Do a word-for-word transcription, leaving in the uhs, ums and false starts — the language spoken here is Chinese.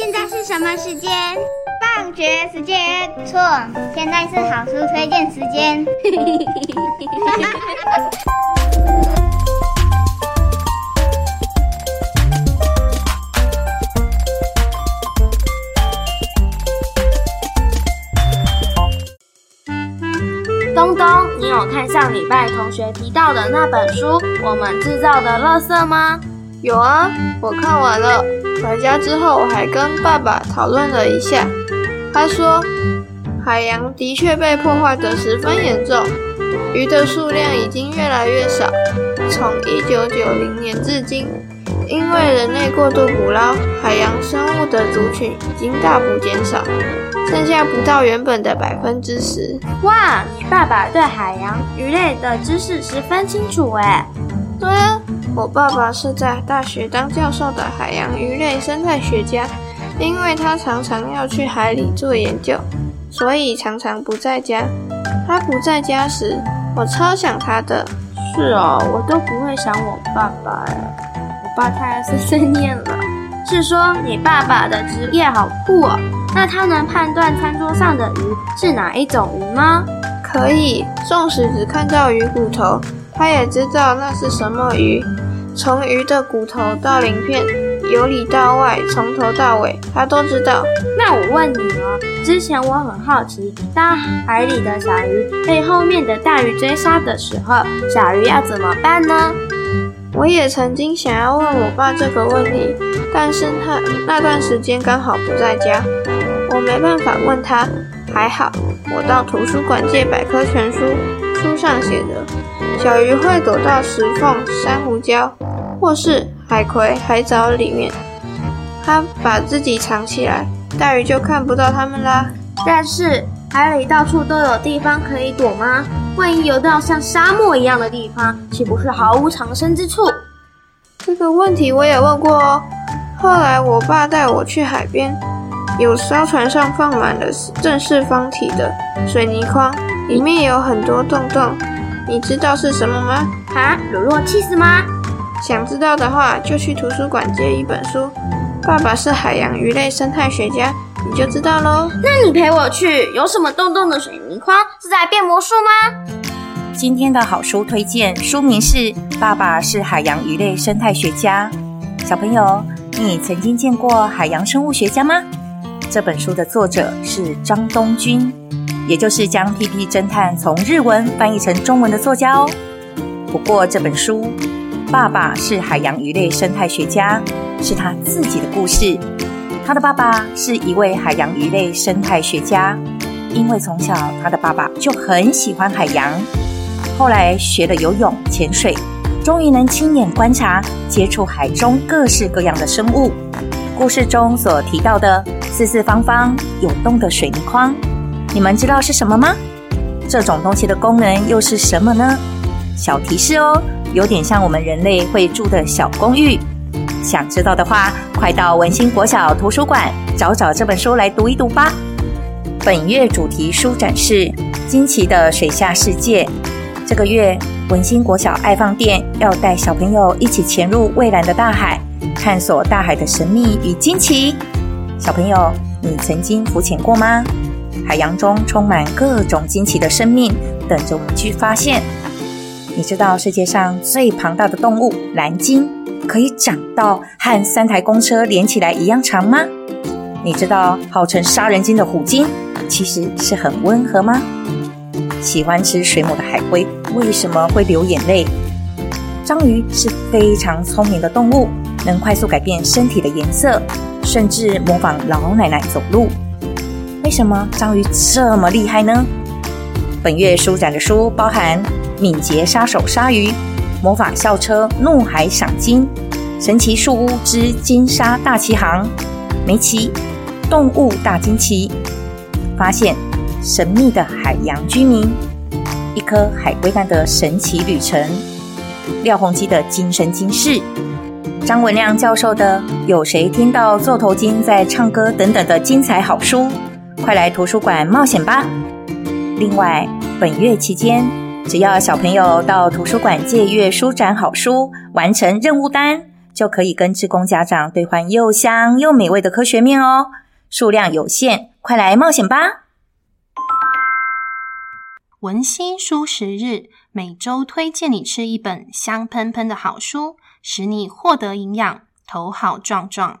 现在是什么时间？放学时间。错，现在是好书推荐时间。东东，你有看上礼拜同学提到的那本书《我们制造的垃圾》吗？有啊，我看完了。回家之后我还跟爸爸讨论了一下，他说海洋的确被破坏得十分严重，鱼的数量已经越来越少，从一九九零年至今，因为人类过度捕捞，海洋生物的族群已经大幅减少，剩下不到原本的百分之十。哇，你爸爸对海洋鱼类的知识十分清楚耶。对啊，我爸爸是在大学当教授的海洋鱼类生态学家，因为他常常要去海里做研究，所以常常不在家。他不在家时，我超想他的。是哦，我都不会想我爸爸耶，我爸他还是生厌了。是说你爸爸的职业好酷哦，那他能判断餐桌上的鱼是哪一种鱼吗？可以，纵使只看到鱼骨头，他也知道那是什么鱼。从鱼的骨头到鳞片，由里到外，从头到尾，他都知道。那我问你哦，之前我很好奇，当海里的小鱼被后面的大鱼追杀的时候，小鱼要怎么办呢？我也曾经想要问我爸这个问题，但是他那段时间刚好不在家，我没办法问他。还好，我到图书馆借百科全书，书上写着小鱼会躲到石缝、珊瑚礁或是海葵、海藻里面，它把自己藏起来，大鱼就看不到它们啦。但是海里到处都有地方可以躲吗？万一游到像沙漠一样的地方，岂不是毫无藏身之处？这个问题我也问过哦。后来我爸带我去海边，有艘船上放满了正四方体的水泥框，里面有很多洞洞，你知道是什么吗？啊，乳酪起司吗？想知道的话，就去图书馆借一本书。爸爸是海洋鱼类生态学家，你就知道咯。那你陪我去，有什么洞洞的水泥框？是在变魔术吗？今天的好书推荐，书名是《爸爸是海洋鱼类生态学家》。小朋友，你曾经见过海洋生物学家吗？这本书的作者是张东君，也就是将 P P 侦探从日文翻译成中文的作家哦。不过这本书《爸爸是海洋鱼类生态学家》是他自己的故事。他的爸爸是一位海洋鱼类生态学家，因为从小他的爸爸就很喜欢海洋，后来学了游泳、潜水，终于能亲眼观察、接触海中各式各样的生物。故事中所提到的四四方方有洞的水泥框，你们知道是什么吗？这种东西的功能又是什么呢？小提示哦，有点像我们人类会住的小公寓。想知道的话，快到文心国小图书馆找找这本书来读一读吧。本月主题书展是惊奇的水下世界。这个月文心国小爱放电要带小朋友一起潜入蔚蓝的大海，探索大海的神秘与惊奇。小朋友，你曾经浮潜过吗？海洋中充满各种惊奇的生命，等着我们去发现。你知道世界上最庞大的动物蓝鲸可以长到和三台公车连起来一样长吗？你知道号称杀人鲸的虎鲸其实是很温和吗？喜欢吃水母的海龟为什么会流眼泪？章鱼是非常聪明的动物，能快速改变身体的颜色，甚至模仿老奶奶走路。为什么章鱼这么厉害呢？本月书展的书包含敏捷杀手鲨鱼、魔法校车怒海赏鲸、神奇树屋之鲸鲨大奇航、梅奇动物大惊奇、发现神秘的海洋居民、一颗海龟蛋的神奇旅程、廖鸿基的今生今世、张文亮教授的有谁听到座头鲸在唱歌等等的精彩好书，快来图书馆冒险吧。另外本月期间，只要小朋友到图书馆借阅书展好书，完成任务单，就可以跟志工家长兑换又香又美味的科学面哦。数量有限，快来冒险吧！文欣书食日，每周推荐你吃一本香喷喷的好书，使你获得营养，头好壮壮。